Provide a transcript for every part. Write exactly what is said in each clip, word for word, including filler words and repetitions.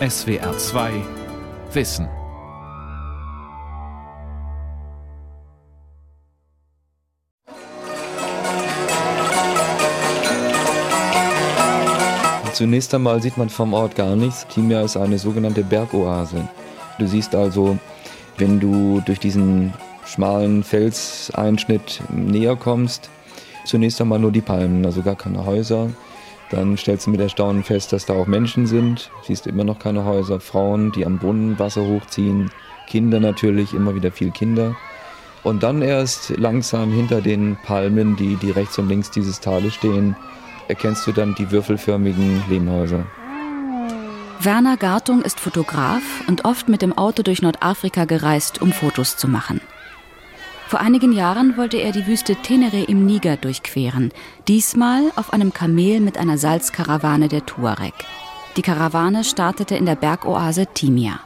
S W R zwei Wissen. Zunächst einmal sieht man vom Ort gar nichts. Timia ist eine sogenannte Bergoase. Du siehst also, wenn du durch diesen schmalen Felseinschnitt näher kommst, zunächst einmal nur die Palmen, also gar keine Häuser. Dann stellst du mit Erstaunen fest, dass da auch Menschen sind. Siehst immer noch keine Häuser. Frauen, die am Brunnen Wasser hochziehen. Kinder natürlich, immer wieder viel Kinder. Und dann erst langsam hinter den Palmen, die, die rechts und links dieses Tales stehen, erkennst du dann die würfelförmigen Lehmhäuser. Werner Gartung ist Fotograf und oft mit dem Auto durch Nordafrika gereist, um Fotos zu machen. Vor einigen Jahren wollte er die Wüste Ténéré im Niger durchqueren, diesmal auf einem Kamel mit einer Salzkarawane der Tuareg. Die Karawane startete in der Bergoase Timia.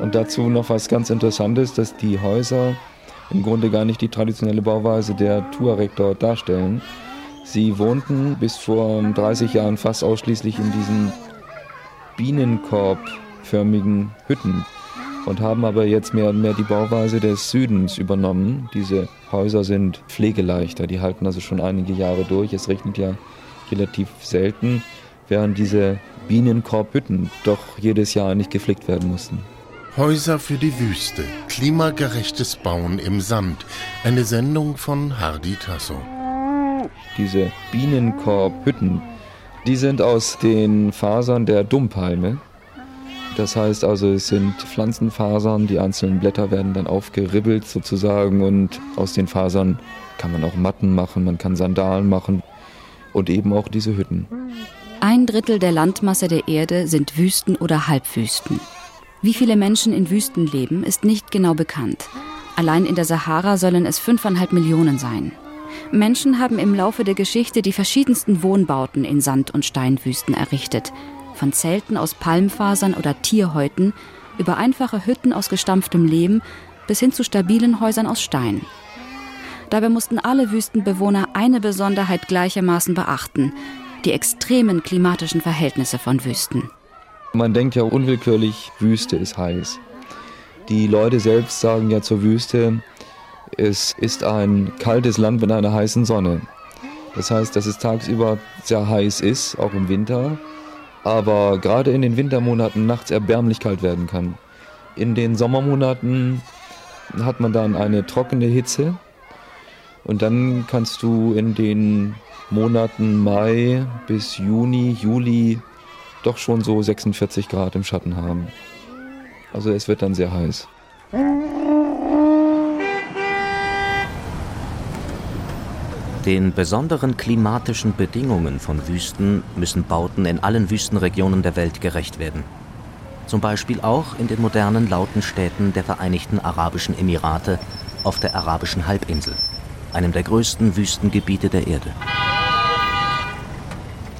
Und dazu noch was ganz Interessantes, dass die Häuser im Grunde gar nicht die traditionelle Bauweise der Tuareg dort darstellen. Sie wohnten bis vor dreißig Jahren fast ausschließlich in diesen bienenkorbförmigen Hütten und haben aber jetzt mehr und mehr die Bauweise des Südens übernommen. Diese Häuser sind pflegeleichter, die halten also schon einige Jahre durch. Es regnet ja relativ selten, während diese Bienenkorbhütten doch jedes Jahr nicht gepflegt werden mussten. Häuser für die Wüste, klimagerechtes Bauen im Sand. Eine Sendung von Hardy Tasso. Diese Bienenkorbhütten, die sind aus den Fasern der Dummpalme. Das heißt also, es sind Pflanzenfasern, die einzelnen Blätter werden dann aufgeribbelt sozusagen und aus den Fasern kann man auch Matten machen, man kann Sandalen machen und eben auch diese Hütten. Ein Drittel der Landmasse der Erde sind Wüsten oder Halbwüsten. Wie viele Menschen in Wüsten leben, ist nicht genau bekannt. Allein in der Sahara sollen es fünfeinhalb Millionen sein. Menschen haben im Laufe der Geschichte die verschiedensten Wohnbauten in Sand- und Steinwüsten errichtet. Von Zelten aus Palmfasern oder Tierhäuten, über einfache Hütten aus gestampftem Lehm bis hin zu stabilen Häusern aus Stein. Dabei mussten alle Wüstenbewohner eine Besonderheit gleichermaßen beachten: die extremen klimatischen Verhältnisse von Wüsten. Man denkt ja unwillkürlich, Wüste ist heiß. Die Leute selbst sagen ja zur Wüste, es ist ein kaltes Land mit einer heißen Sonne. Das heißt, dass es tagsüber sehr heiß ist, auch im Winter, aber gerade in den Wintermonaten nachts erbärmlich kalt werden kann. In den Sommermonaten hat man dann eine trockene Hitze und dann kannst du in den Monaten Mai bis Juni, Juli doch schon so sechsundvierzig Grad im Schatten haben. Also es wird dann sehr heiß. Den besonderen klimatischen Bedingungen von Wüsten müssen Bauten in allen Wüstenregionen der Welt gerecht werden. Zum Beispiel auch in den modernen lauten Städten der Vereinigten Arabischen Emirate auf der arabischen Halbinsel, einem der größten Wüstengebiete der Erde.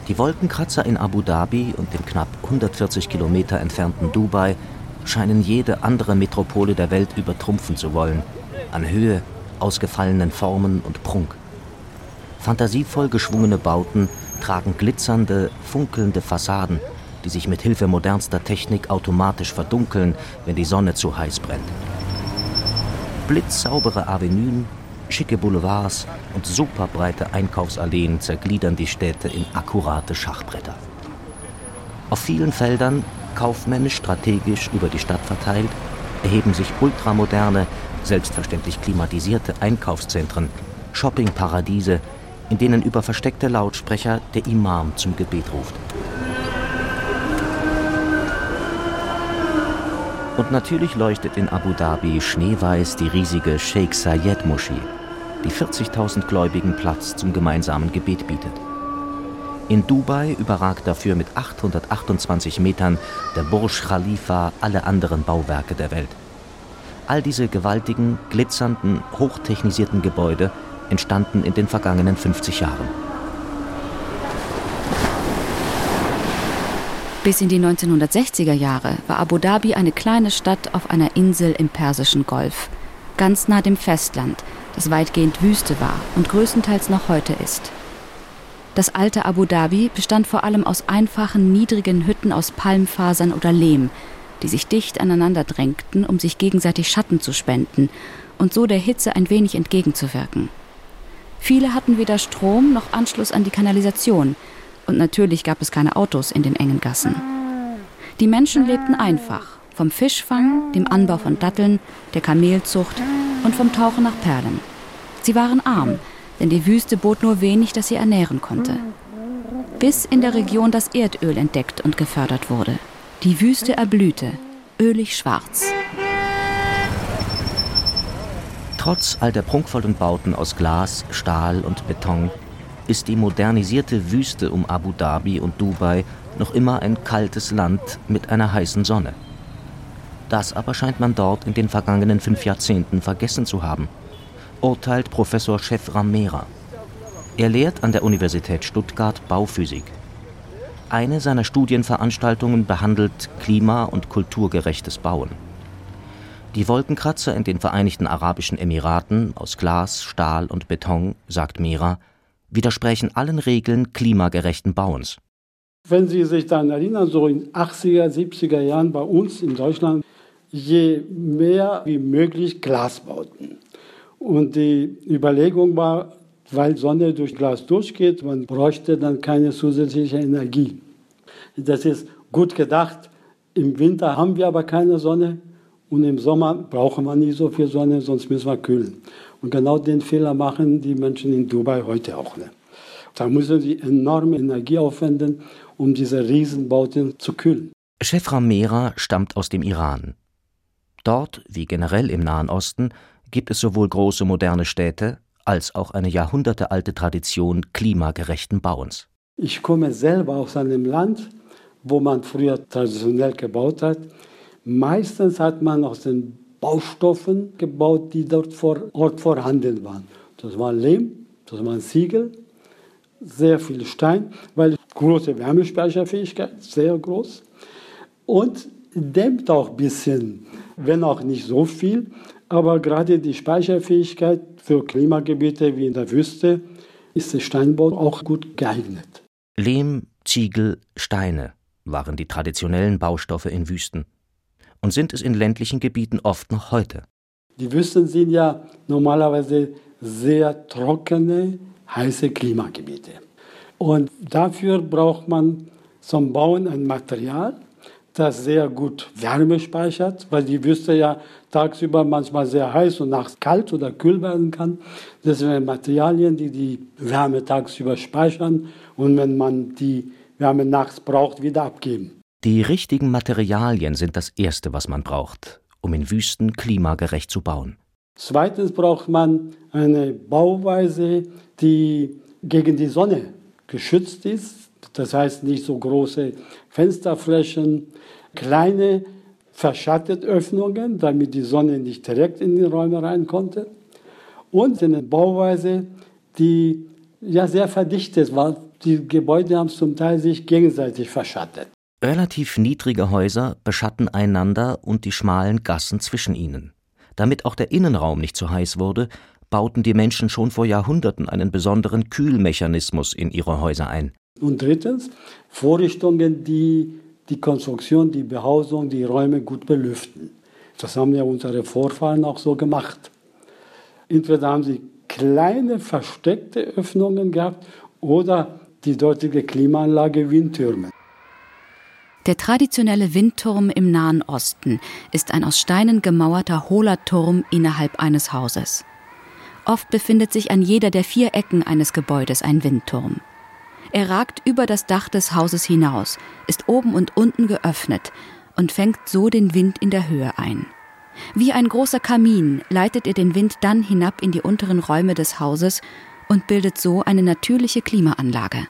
Die Wolkenkratzer in Abu Dhabi und dem knapp hundertvierzig Kilometer entfernten Dubai scheinen jede andere Metropole der Welt übertrumpfen zu wollen, an Höhe, ausgefallenen Formen und Prunk. Fantasievoll geschwungene Bauten tragen glitzernde, funkelnde Fassaden, die sich mit Hilfe modernster Technik automatisch verdunkeln, wenn die Sonne zu heiß brennt. Blitzsaubere Avenuen, schicke Boulevards und superbreite Einkaufsalleen zergliedern die Städte in akkurate Schachbretter. Auf vielen Feldern, kaufmännisch strategisch über die Stadt verteilt, erheben sich ultramoderne, selbstverständlich klimatisierte Einkaufszentren, Shoppingparadiese, in denen über versteckte Lautsprecher der Imam zum Gebet ruft. Und natürlich leuchtet in Abu Dhabi schneeweiß die riesige Sheikh Zayed Moschee, die vierzigtausend Gläubigen Platz zum gemeinsamen Gebet bietet. In Dubai überragt dafür mit achthundertachtundzwanzig Metern der Burj Khalifa alle anderen Bauwerke der Welt. All diese gewaltigen, glitzernden, hochtechnisierten Gebäude entstanden in den vergangenen fünfzig Jahren. Bis in die neunzehnhundertsechziger Jahre war Abu Dhabi eine kleine Stadt auf einer Insel im Persischen Golf, ganz nah dem Festland, das weitgehend Wüste war und größtenteils noch heute ist. Das alte Abu Dhabi bestand vor allem aus einfachen, niedrigen Hütten aus Palmfasern oder Lehm, die sich dicht aneinander drängten, um sich gegenseitig Schatten zu spenden und so der Hitze ein wenig entgegenzuwirken. Viele hatten weder Strom noch Anschluss an die Kanalisation und natürlich gab es keine Autos in den engen Gassen. Die Menschen lebten einfach, vom Fischfang, dem Anbau von Datteln, der Kamelzucht und vom Tauchen nach Perlen. Sie waren arm, denn die Wüste bot nur wenig, das sie ernähren konnte. Bis in der Region das Erdöl entdeckt und gefördert wurde. Die Wüste erblühte, ölig-schwarz. Trotz all der prunkvollen Bauten aus Glas, Stahl und Beton ist die modernisierte Wüste um Abu Dhabi und Dubai noch immer ein kaltes Land mit einer heißen Sonne. Das aber scheint man dort in den vergangenen fünf Jahrzehnten vergessen zu haben, urteilt Professor Shefram Mehra. Er lehrt an der Universität Stuttgart Bauphysik. Eine seiner Studienveranstaltungen behandelt klima- und kulturgerechtes Bauen. Die Wolkenkratzer in den Vereinigten Arabischen Emiraten aus Glas, Stahl und Beton, sagt Mehra, widersprechen allen Regeln klimagerechten Bauens. Wenn Sie sich daran erinnern, so in achtziger, siebziger Jahren bei uns in Deutschland, je mehr wie möglich Glasbauten. Und die Überlegung war, weil Sonne durch Glas durchgeht, man bräuchte dann keine zusätzliche Energie. Das ist gut gedacht. Im Winter haben wir aber keine Sonne und im Sommer brauchen wir nicht so viel Sonne, sonst müssen wir kühlen. Und genau den Fehler machen die Menschen in Dubai heute auch. Ne? Da müssen sie enorme Energie aufwenden, um diese Riesenbauten zu kühlen. Shefram Mehra stammt aus dem Iran. Dort, wie generell im Nahen Osten, gibt es sowohl große moderne Städte als auch eine jahrhundertealte Tradition klimagerechten Bauens. Ich komme selber aus einem Land, wo man früher traditionell gebaut hat. Meistens hat man aus den Baustoffen gebaut, die dort vor Ort vorhanden waren. Das war Lehm, das waren Ziegel, sehr viel Stein, weil große Wärmespeicherfähigkeit, sehr groß. Und dämmt auch ein bisschen, wenn auch nicht so viel. Aber gerade die Speicherfähigkeit für Klimagebiete wie in der Wüste ist der Steinbau auch gut geeignet. Lehm, Ziegel, Steine waren die traditionellen Baustoffe in Wüsten und sind es in ländlichen Gebieten oft noch heute. Die Wüsten sind ja normalerweise sehr trockene, heiße Klimagebiete. Und dafür braucht man zum Bauen ein Material, das sehr gut Wärme speichert, weil die Wüste ja tagsüber manchmal sehr heiß und nachts kalt oder kühl werden kann. Das sind Materialien, die die Wärme tagsüber speichern und wenn man die Wärme nachts braucht, wieder abgeben. Die richtigen Materialien sind das Erste, was man braucht, um in Wüsten klimagerecht zu bauen. Zweitens braucht man eine Bauweise, die gegen die Sonne geschützt ist. Das heißt, nicht so große Fensterflächen, kleine verschattete Öffnungen, damit die Sonne nicht direkt in die Räume rein konnte. Und eine Bauweise, die ja sehr verdichtet war. Die Gebäude haben zum Teil sich gegenseitig verschattet. Relativ niedrige Häuser beschatten einander und die schmalen Gassen zwischen ihnen. Damit auch der Innenraum nicht zu heiß wurde, bauten die Menschen schon vor Jahrhunderten einen besonderen Kühlmechanismus in ihre Häuser ein. Und drittens, Vorrichtungen, die die Konstruktion, die Behausung, die Räume gut belüften. Das haben ja unsere Vorfahren auch so gemacht. Entweder haben sie kleine, versteckte Öffnungen gehabt oder die dortige Klimaanlage Windtürme. Der traditionelle Windturm im Nahen Osten ist ein aus Steinen gemauerter, hohler Turm innerhalb eines Hauses. Oft befindet sich an jeder der vier Ecken eines Gebäudes ein Windturm. Er ragt über das Dach des Hauses hinaus, ist oben und unten geöffnet und fängt so den Wind in der Höhe ein. Wie ein großer Kamin leitet er den Wind dann hinab in die unteren Räume des Hauses und bildet so eine natürliche Klimaanlage.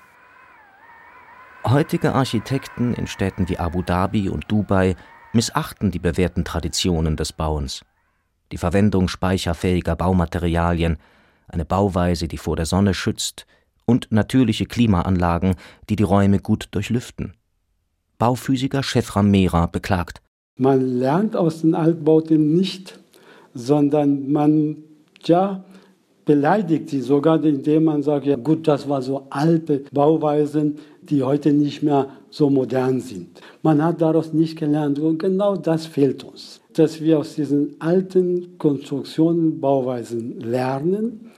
Heutige Architekten in Städten wie Abu Dhabi und Dubai missachten die bewährten Traditionen des Bauens. Die Verwendung speicherfähiger Baumaterialien, eine Bauweise, die vor der Sonne schützt, und natürliche Klimaanlagen, die die Räume gut durchlüften. Bauphysiker Shefram Mehra beklagt: Man lernt aus den Altbauten nicht, sondern man ja, beleidigt sie sogar, indem man sagt, ja gut, das war so alte Bauweisen, die heute nicht mehr so modern sind. Man hat daraus nicht gelernt und genau das fehlt uns, dass wir aus diesen alten Konstruktionen, Bauweisen lernen,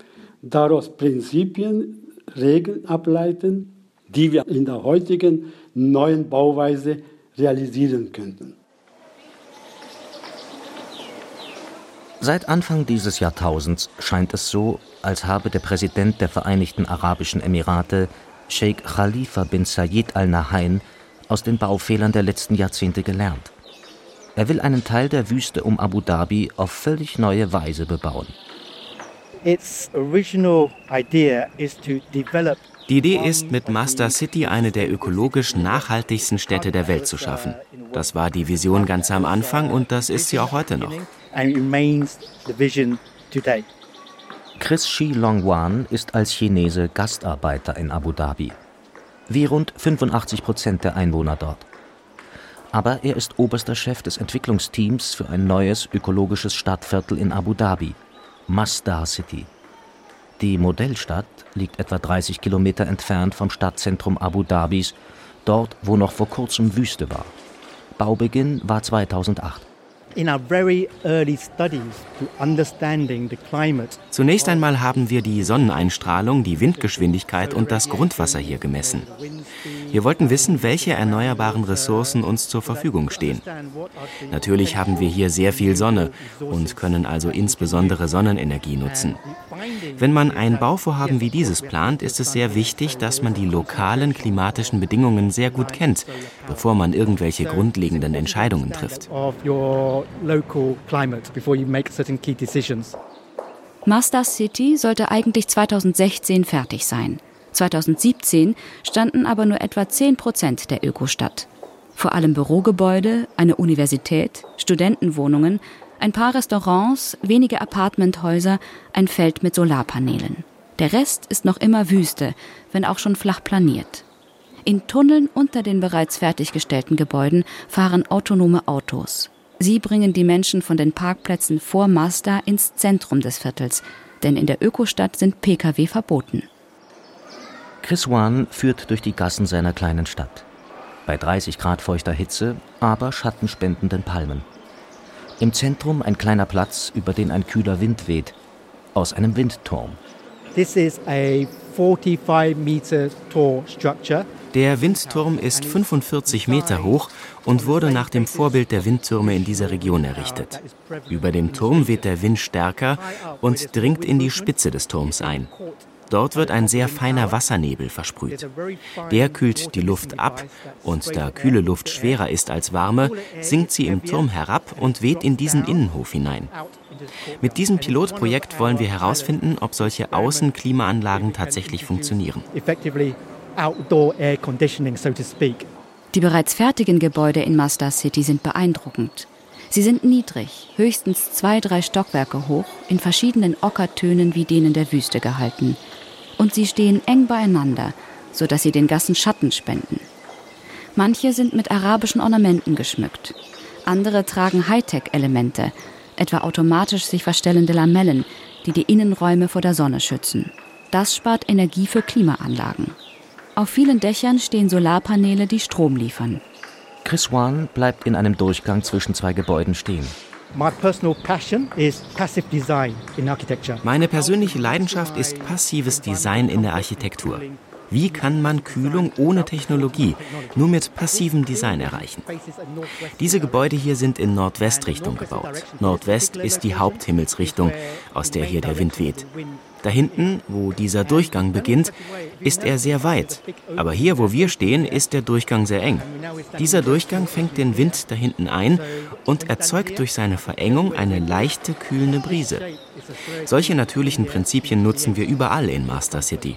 daraus Prinzipien, Regeln ableiten, die wir in der heutigen neuen Bauweise realisieren könnten. Seit Anfang dieses Jahrtausends scheint es so, als habe der Präsident der Vereinigten Arabischen Emirate, Sheikh Khalifa bin Zayed Al Nahyan, aus den Baufehlern der letzten Jahrzehnte gelernt. Er will einen Teil der Wüste um Abu Dhabi auf völlig neue Weise bebauen. Die Idee ist, mit Masdar City eine der ökologisch nachhaltigsten Städte der Welt zu schaffen. Das war die Vision ganz am Anfang und das ist sie auch heute noch. Chris Shi Longwan ist als Chinese Gastarbeiter in Abu Dhabi, wie rund fünfundachtzig Prozent der Einwohner dort. Aber er ist oberster Chef des Entwicklungsteams für ein neues ökologisches Stadtviertel in Abu Dhabi, Masdar City. Die Modellstadt liegt etwa dreißig Kilometer entfernt vom Stadtzentrum Abu Dhabis, dort, wo noch vor kurzem Wüste war. Baubeginn war zweitausendacht. Zunächst einmal haben wir die Sonneneinstrahlung, die Windgeschwindigkeit und das Grundwasser hier gemessen. Wir wollten wissen, welche erneuerbaren Ressourcen uns zur Verfügung stehen. Natürlich haben wir hier sehr viel Sonne und können also insbesondere Sonnenenergie nutzen. Wenn man ein Bauvorhaben wie dieses plant, ist es sehr wichtig, dass man die lokalen klimatischen Bedingungen sehr gut kennt, bevor man irgendwelche grundlegenden Entscheidungen trifft. Masdar City sollte eigentlich zweitausendsechzehn fertig sein. zweitausendsiebzehn standen aber nur etwa zehn Prozent der Ökostadt. Vor allem Bürogebäude, eine Universität, Studentenwohnungen, ein paar Restaurants, wenige Apartmenthäuser, ein Feld mit Solarpanelen. Der Rest ist noch immer Wüste, wenn auch schon flach planiert. In Tunneln unter den bereits fertiggestellten Gebäuden fahren autonome Autos. Sie bringen die Menschen von den Parkplätzen vor Masdar ins Zentrum des Viertels, denn in der Ökostadt sind Pkw verboten. Chris Wan führt durch die Gassen seiner kleinen Stadt. Bei dreißig Grad feuchter Hitze, aber schattenspendenden Palmen. Im Zentrum ein kleiner Platz, über den ein kühler Wind weht, aus einem Windturm. Der Windturm ist fünfundvierzig Meter hoch und wurde nach dem Vorbild der Windtürme in dieser Region errichtet. Über dem Turm weht der Wind stärker und dringt in die Spitze des Turms ein. Dort wird ein sehr feiner Wassernebel versprüht. Der kühlt die Luft ab und da kühle Luft schwerer ist als warme, sinkt sie im Turm herab und weht in diesen Innenhof hinein. Mit diesem Pilotprojekt wollen wir herausfinden, ob solche Außenklimaanlagen tatsächlich funktionieren. Die bereits fertigen Gebäude in Masdar City sind beeindruckend. Sie sind niedrig, höchstens zwei, drei Stockwerke hoch, in verschiedenen Ockertönen wie denen der Wüste gehalten. Und sie stehen eng beieinander, sodass sie den Gassen Schatten spenden. Manche sind mit arabischen Ornamenten geschmückt. Andere tragen Hightech-Elemente, etwa automatisch sich verstellende Lamellen, die die Innenräume vor der Sonne schützen. Das spart Energie für Klimaanlagen. Auf vielen Dächern stehen Solarpaneele, die Strom liefern. Chris Wan bleibt in einem Durchgang zwischen zwei Gebäuden stehen. Meine persönliche Leidenschaft ist passives Design in der Architektur. Wie kann man Kühlung ohne Technologie, nur mit passivem Design erreichen? Diese Gebäude hier sind in Nordwestrichtung gebaut. Nordwest ist die Haupthimmelsrichtung, aus der hier der Wind weht. Da hinten, wo dieser Durchgang beginnt, ist er sehr weit. Aber hier, wo wir stehen, ist der Durchgang sehr eng. Dieser Durchgang fängt den Wind da hinten ein und erzeugt durch seine Verengung eine leichte, kühlende Brise. Solche natürlichen Prinzipien nutzen wir überall in Masdar City.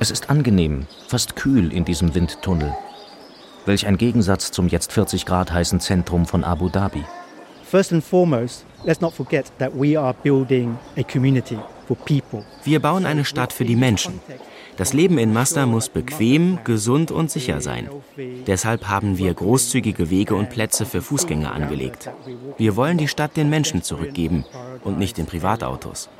Es ist angenehm, fast kühl in diesem Windtunnel. Welch ein Gegensatz zum jetzt vierzig Grad heißen Zentrum von Abu Dhabi. Wir bauen eine Stadt für die Menschen. Das Leben in Masdar muss bequem, gesund und sicher sein. Deshalb haben wir großzügige Wege und Plätze für Fußgänger angelegt. Wir wollen die Stadt den Menschen zurückgeben und nicht den Privatautos.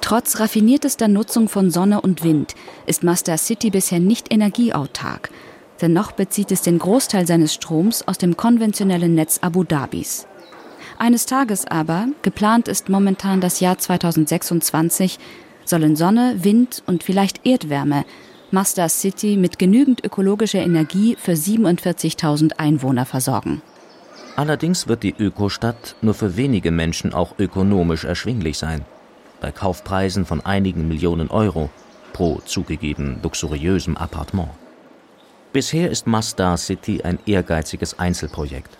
Trotz raffiniertester Nutzung von Sonne und Wind ist Masdar City bisher nicht energieautark. Denn noch bezieht es den Großteil seines Stroms aus dem konventionellen Netz Abu Dhabis. Eines Tages aber, geplant ist momentan das Jahr zweitausendsechsundzwanzig, sollen Sonne, Wind und vielleicht Erdwärme Masdar City mit genügend ökologischer Energie für siebenundvierzigtausend Einwohner versorgen. Allerdings wird die Ökostadt nur für wenige Menschen auch ökonomisch erschwinglich sein. Bei Kaufpreisen von einigen Millionen Euro pro zugegeben luxuriösem Appartement. Bisher ist Masdar City ein ehrgeiziges Einzelprojekt.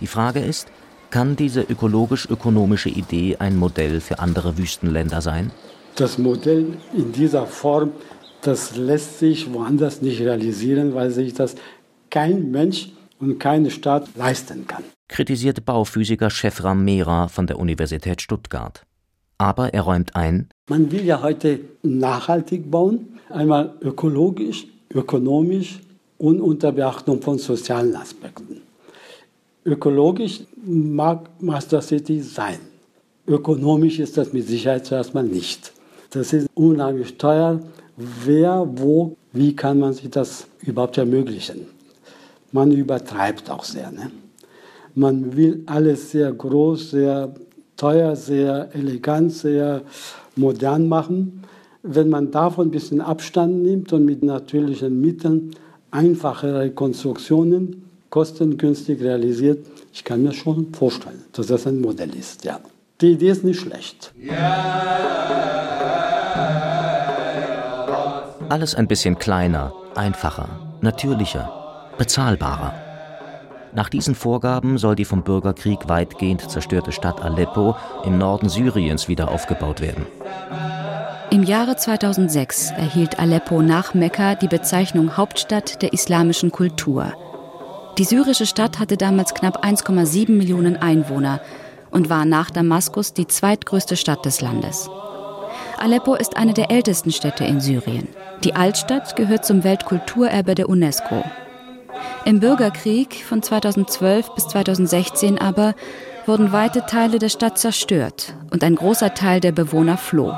Die Frage ist, kann diese ökologisch-ökonomische Idee ein Modell für andere Wüstenländer sein? Das Modell in dieser Form, das lässt sich woanders nicht realisieren, weil sich das kein Mensch und keine Stadt leisten kann. Kritisiert Bauphysiker Shefram Mehra von der Universität Stuttgart. Aber er räumt ein: Man will ja heute nachhaltig bauen, einmal ökologisch, ökonomisch und unter Beachtung von sozialen Aspekten. Ökologisch mag Masdar City sein. Ökonomisch ist das mit Sicherheit zuerst mal nicht. Das ist unheimlich teuer. Wer, wo, wie kann man sich das überhaupt ermöglichen? Man übertreibt auch sehr. Ne? Man will alles sehr groß, sehr teuer, sehr elegant, sehr modern machen. Wenn man davon ein bisschen Abstand nimmt und mit natürlichen Mitteln einfachere Konstruktionen kostengünstig realisiert, ich kann mir schon vorstellen, dass das ein Modell ist. Ja. Die Idee ist nicht schlecht. Alles ein bisschen kleiner, einfacher, natürlicher, bezahlbarer. Nach diesen Vorgaben soll die vom Bürgerkrieg weitgehend zerstörte Stadt Aleppo im Norden Syriens wieder aufgebaut werden. Im Jahre zweitausendsechs erhielt Aleppo nach Mekka die Bezeichnung Hauptstadt der islamischen Kultur. Die syrische Stadt hatte damals knapp eins Komma sieben Millionen Einwohner und war nach Damaskus die zweitgrößte Stadt des Landes. Aleppo ist eine der ältesten Städte in Syrien. Die Altstadt gehört zum Weltkulturerbe der UNESCO. Im Bürgerkrieg von zweitausendzwölf bis zweitausendsechzehn aber wurden weite Teile der Stadt zerstört und ein großer Teil der Bewohner floh.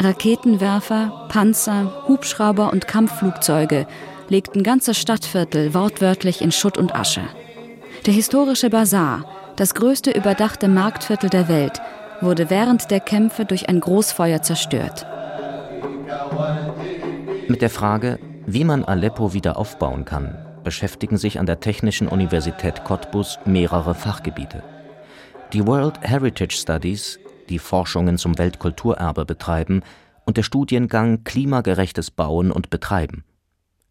Raketenwerfer, Panzer, Hubschrauber und Kampfflugzeuge legten ganze Stadtviertel wortwörtlich in Schutt und Asche. Der historische Bazar, das größte überdachte Marktviertel der Welt, wurde während der Kämpfe durch ein Großfeuer zerstört. Mit der Frage, wie man Aleppo wieder aufbauen kann, beschäftigen sich an der Technischen Universität Cottbus mehrere Fachgebiete. Die World Heritage Studies, die Forschungen zum Weltkulturerbe betreiben, und der Studiengang Klimagerechtes Bauen und Betreiben.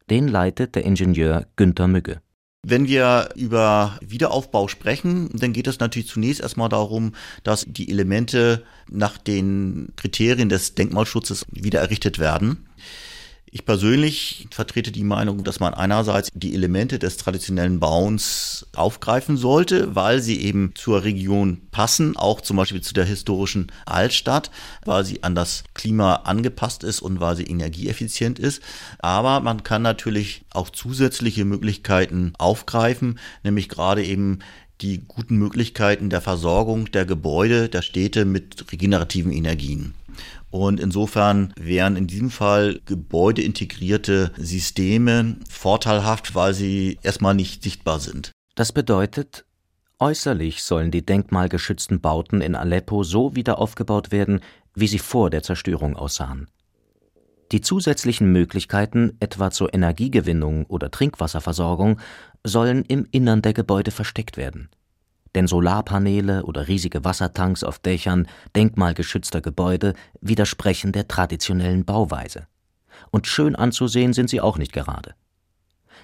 Den leitet der Ingenieur Günter Mügge. Wenn wir über Wiederaufbau sprechen, dann geht es natürlich zunächst erstmal darum, dass die Elemente nach den Kriterien des Denkmalschutzes wieder errichtet werden. Ich persönlich vertrete die Meinung, dass man einerseits die Elemente des traditionellen Bauens aufgreifen sollte, weil sie eben zur Region passen, auch zum Beispiel zu der historischen Altstadt, weil sie an das Klima angepasst ist und weil sie energieeffizient ist. Aber man kann natürlich auch zusätzliche Möglichkeiten aufgreifen, nämlich gerade eben die guten Möglichkeiten der Versorgung der Gebäude, der Städte mit regenerativen Energien. Und insofern wären in diesem Fall gebäudeintegrierte Systeme vorteilhaft, weil sie erstmal nicht sichtbar sind. Das bedeutet, äußerlich sollen die denkmalgeschützten Bauten in Aleppo so wieder aufgebaut werden, wie sie vor der Zerstörung aussahen. Die zusätzlichen Möglichkeiten, etwa zur Energiegewinnung oder Trinkwasserversorgung, sollen im Innern der Gebäude versteckt werden. Denn Solarpaneele oder riesige Wassertanks auf Dächern denkmalgeschützter Gebäude widersprechen der traditionellen Bauweise. Und schön anzusehen sind sie auch nicht gerade.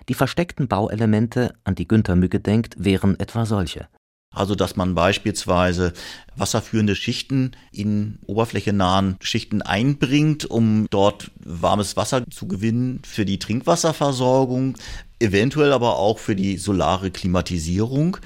Die versteckten Bauelemente, an die Günter Mügge denkt, wären etwa solche. Also dass man beispielsweise wasserführende Schichten in oberflächennahen Schichten einbringt, um dort warmes Wasser zu gewinnen für die Trinkwasserversorgung. eventuell aber auch für die solare Klimatisierung.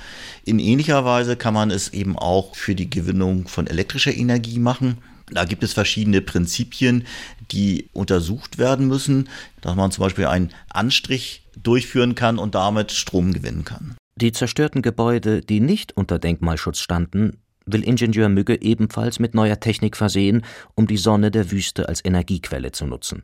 In ähnlicher Weise kann man es eben auch für die Gewinnung von elektrischer Energie machen. Da gibt es verschiedene Prinzipien, die untersucht werden müssen, dass man zum Beispiel einen Anstrich durchführen kann und damit Strom gewinnen kann. Die zerstörten Gebäude, die nicht unter Denkmalschutz standen, will Ingenieur Mügge ebenfalls mit neuer Technik versehen, um die Sonne der Wüste als Energiequelle zu nutzen.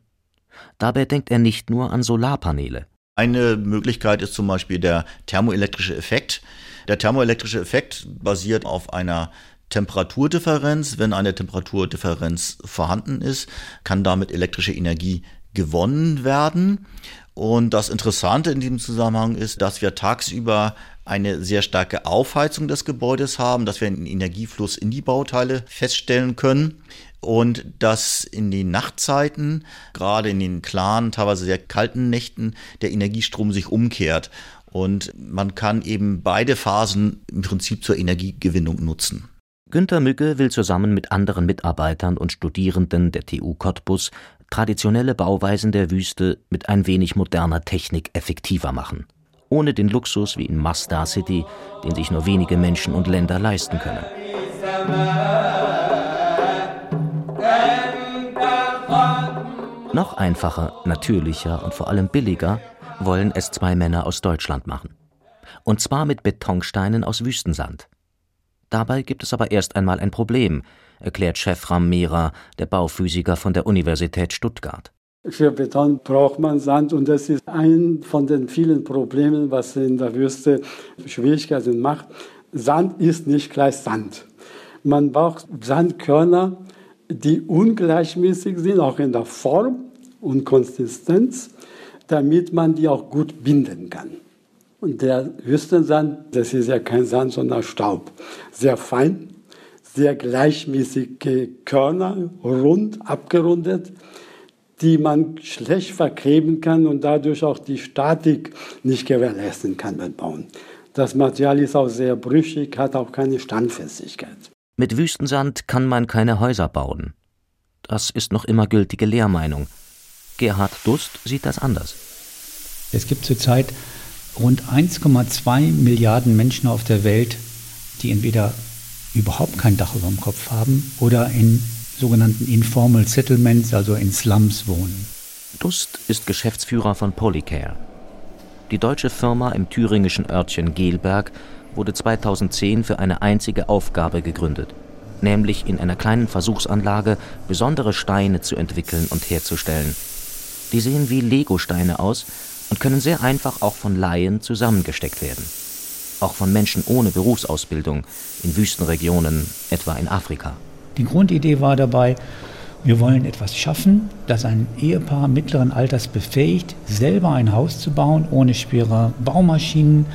Dabei denkt er nicht nur an Solarpaneele. Eine Möglichkeit ist zum Beispiel der thermoelektrische Effekt. Der thermoelektrische Effekt basiert auf einer Temperaturdifferenz. Wenn eine Temperaturdifferenz vorhanden ist, kann damit elektrische Energie gewonnen werden. Und das Interessante in diesem Zusammenhang ist, dass wir tagsüber eine sehr starke Aufheizung des Gebäudes haben, dass wir einen Energiefluss in die Bauteile feststellen können und dass in den Nachtzeiten, gerade in den klaren, teilweise sehr kalten Nächten, der Energiestrom sich umkehrt. Und man kann eben beide Phasen im Prinzip zur Energiegewinnung nutzen. Günter Mügge will zusammen mit anderen Mitarbeitern und Studierenden der T U Cottbus traditionelle Bauweisen der Wüste mit ein wenig moderner Technik effektiver machen. Ohne den Luxus wie in Masdar City, den sich nur wenige Menschen und Länder leisten können. Noch einfacher, natürlicher und vor allem billiger wollen es zwei Männer aus Deutschland machen. Und zwar mit Betonsteinen aus Wüstensand. Dabei gibt es aber erst einmal ein Problem, erklärt Chefram Mehra, der Bauphysiker von der Universität Stuttgart. Für Beton braucht man Sand und das ist ein von den vielen Problemen, was in der Wüste Schwierigkeiten macht. Sand ist nicht gleich Sand. Man braucht Sandkörner, die ungleichmäßig sind, auch in der Form und Konsistenz, damit man die auch gut binden kann. Und der Wüstensand, das ist ja kein Sand, sondern Staub. Sehr fein, sehr gleichmäßige Körner, rund, abgerundet, die man schlecht verkleben kann und dadurch auch die Statik nicht gewährleisten kann beim Bauen. Das Material ist auch sehr brüchig, hat auch keine Standfestigkeit. Mit Wüstensand kann man keine Häuser bauen. Das ist noch immer gültige Lehrmeinung. Gerhard Dust sieht das anders. Es gibt zurzeit rund eins Komma zwei Milliarden Menschen auf der Welt, die entweder überhaupt kein Dach über dem Kopf haben oder in sogenannten Informal Settlements, also in Slums, wohnen. Dust ist Geschäftsführer von Polycare. Die deutsche Firma im thüringischen Örtchen Gehlberg wurde zweitausendzehn für eine einzige Aufgabe gegründet, nämlich in einer kleinen Versuchsanlage besondere Steine zu entwickeln und herzustellen. Die sehen wie Legosteine aus und können sehr einfach auch von Laien zusammengesteckt werden. Auch von Menschen ohne Berufsausbildung in Wüstenregionen, etwa in Afrika. Die Grundidee war dabei, wir wollen etwas schaffen, das ein Ehepaar mittleren Alters befähigt, selber ein Haus zu bauen, ohne schwere Baumaschinen,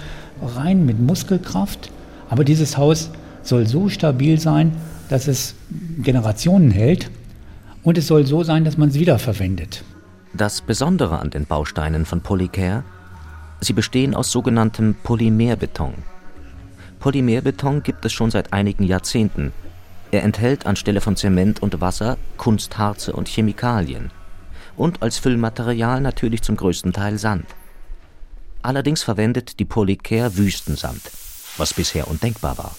rein mit Muskelkraft. Aber dieses Haus soll so stabil sein, dass es Generationen hält und es soll so sein, dass man es wiederverwendet. Das Besondere an den Bausteinen von Polycare: sie bestehen aus sogenanntem Polymerbeton. Polymerbeton gibt es schon seit einigen Jahrzehnten. Er enthält anstelle von Zement und Wasser Kunstharze und Chemikalien. Und als Füllmaterial natürlich zum größten Teil Sand. Allerdings verwendet die Polycare Wüstensand, was bisher undenkbar war.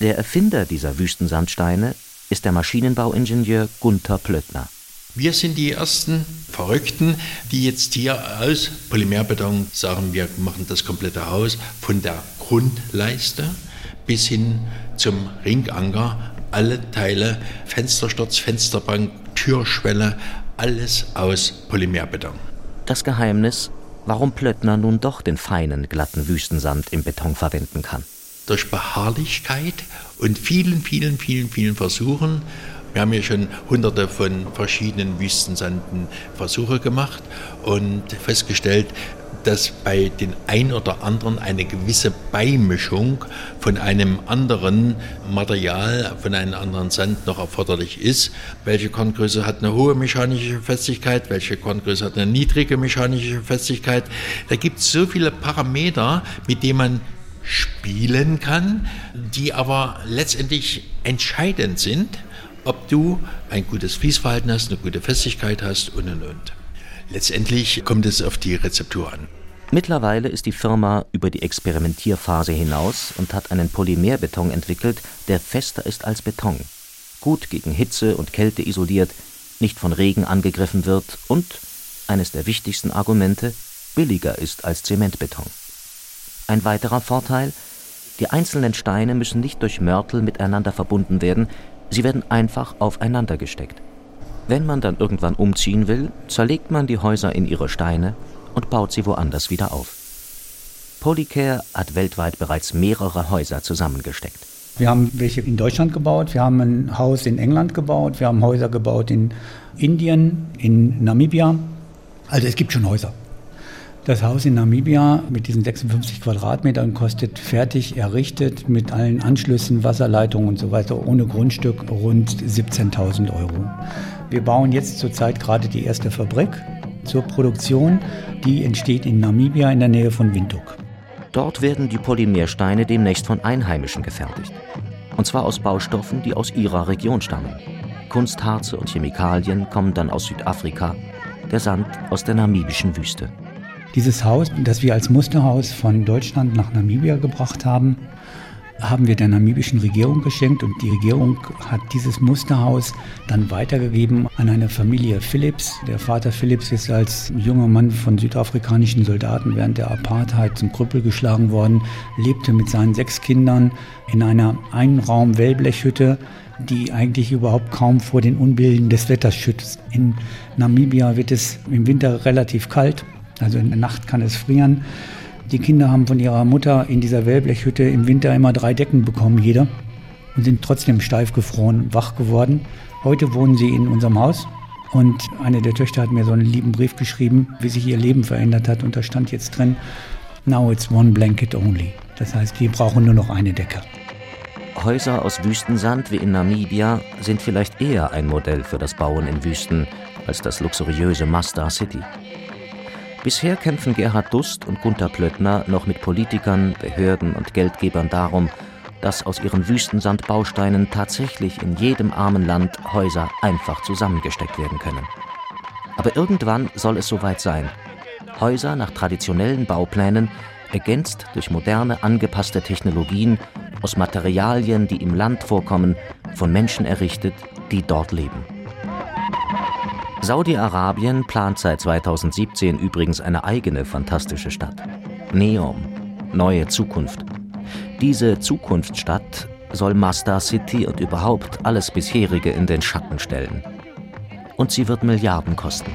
Der Erfinder dieser Wüstensandsteine ist der Maschinenbauingenieur Gunther Plöttner. Wir sind die ersten Verrückten, die jetzt hier aus Polymerbeton sagen, wir machen das komplette Haus von der Grundleiste bis hin zum Ringanker, alle Teile, Fenstersturz, Fensterbank, Türschwelle, alles aus Polymerbeton. Das Geheimnis, warum Plöttner nun doch den feinen, glatten Wüstensand im Beton verwenden kann. Durch Beharrlichkeit und vielen, vielen, vielen, vielen Versuchen. Wir haben ja schon hunderte von verschiedenen Wüstensanden Versuche gemacht und festgestellt, dass bei den ein oder anderen eine gewisse Beimischung von einem anderen Material, von einem anderen Sand noch erforderlich ist. Welche Korngröße hat eine hohe mechanische Festigkeit, welche Korngröße hat eine niedrige mechanische Festigkeit. Da gibt es so viele Parameter, mit denen man spielen kann, die aber letztendlich entscheidend sind, ob du ein gutes Fließverhalten hast, eine gute Festigkeit hast und, und, und. Letztendlich kommt es auf die Rezeptur an. Mittlerweile ist die Firma über die Experimentierphase hinaus und hat einen Polymerbeton entwickelt, der fester ist als Beton, gut gegen Hitze und Kälte isoliert, nicht von Regen angegriffen wird und, eines der wichtigsten Argumente, billiger ist als Zementbeton. Ein weiterer Vorteil: Die einzelnen Steine müssen nicht durch Mörtel miteinander verbunden werden, sie werden einfach aufeinander gesteckt. Wenn man dann irgendwann umziehen will, zerlegt man die Häuser in ihre Steine und baut sie woanders wieder auf. Polycare hat weltweit bereits mehrere Häuser zusammengesteckt. Wir haben welche in Deutschland gebaut, wir haben ein Haus in England gebaut, wir haben Häuser gebaut in Indien, in Namibia. Also es gibt schon Häuser. Das Haus in Namibia mit diesen sechsundfünfzig Quadratmetern kostet fertig errichtet mit allen Anschlüssen, Wasserleitungen und so weiter ohne Grundstück rund siebzehntausend Euro. Wir bauen jetzt zurzeit gerade die erste Fabrik zur Produktion. Die entsteht in Namibia in der Nähe von Windhoek. Dort werden die Polymersteine demnächst von Einheimischen gefertigt. Und zwar aus Baustoffen, die aus ihrer Region stammen. Kunstharze und Chemikalien kommen dann aus Südafrika, der Sand aus der namibischen Wüste. Dieses Haus, das wir als Musterhaus von Deutschland nach Namibia gebracht haben, haben wir der namibischen Regierung geschenkt und die Regierung hat dieses Musterhaus dann weitergegeben an eine Familie Phillips. Der Vater Phillips ist als junger Mann von südafrikanischen Soldaten während der Apartheid zum Krüppel geschlagen worden, lebte mit seinen sechs Kindern in einer Einraum-Wellblechhütte, die eigentlich überhaupt kaum vor den Unbilden des Wetters schützt. In Namibia wird es im Winter relativ kalt, also in der Nacht kann es frieren. Die Kinder haben von ihrer Mutter in dieser Wellblechhütte im Winter immer drei Decken bekommen, jeder, und sind trotzdem steif gefroren und wach geworden. Heute wohnen sie in unserem Haus und eine der Töchter hat mir so einen lieben Brief geschrieben, wie sich ihr Leben verändert hat, und da stand jetzt drin: Now it's one blanket only. Das heißt, wir brauchen nur noch eine Decke. Häuser aus Wüstensand wie in Namibia sind vielleicht eher ein Modell für das Bauen in Wüsten als das luxuriöse Masdar City. Bisher kämpfen Gerhard Dust und Gunther Plöttner noch mit Politikern, Behörden und Geldgebern darum, dass aus ihren Wüstensandbausteinen tatsächlich in jedem armen Land Häuser einfach zusammengesteckt werden können. Aber irgendwann soll es soweit sein. Häuser nach traditionellen Bauplänen, ergänzt durch moderne, angepasste Technologien, aus Materialien, die im Land vorkommen, von Menschen errichtet, die dort leben. Saudi-Arabien plant seit zweitausendsiebzehn übrigens eine eigene fantastische Stadt. Neom, neue Zukunft. Diese Zukunftsstadt soll Masdar City und überhaupt alles bisherige in den Schatten stellen. Und sie wird Milliarden kosten.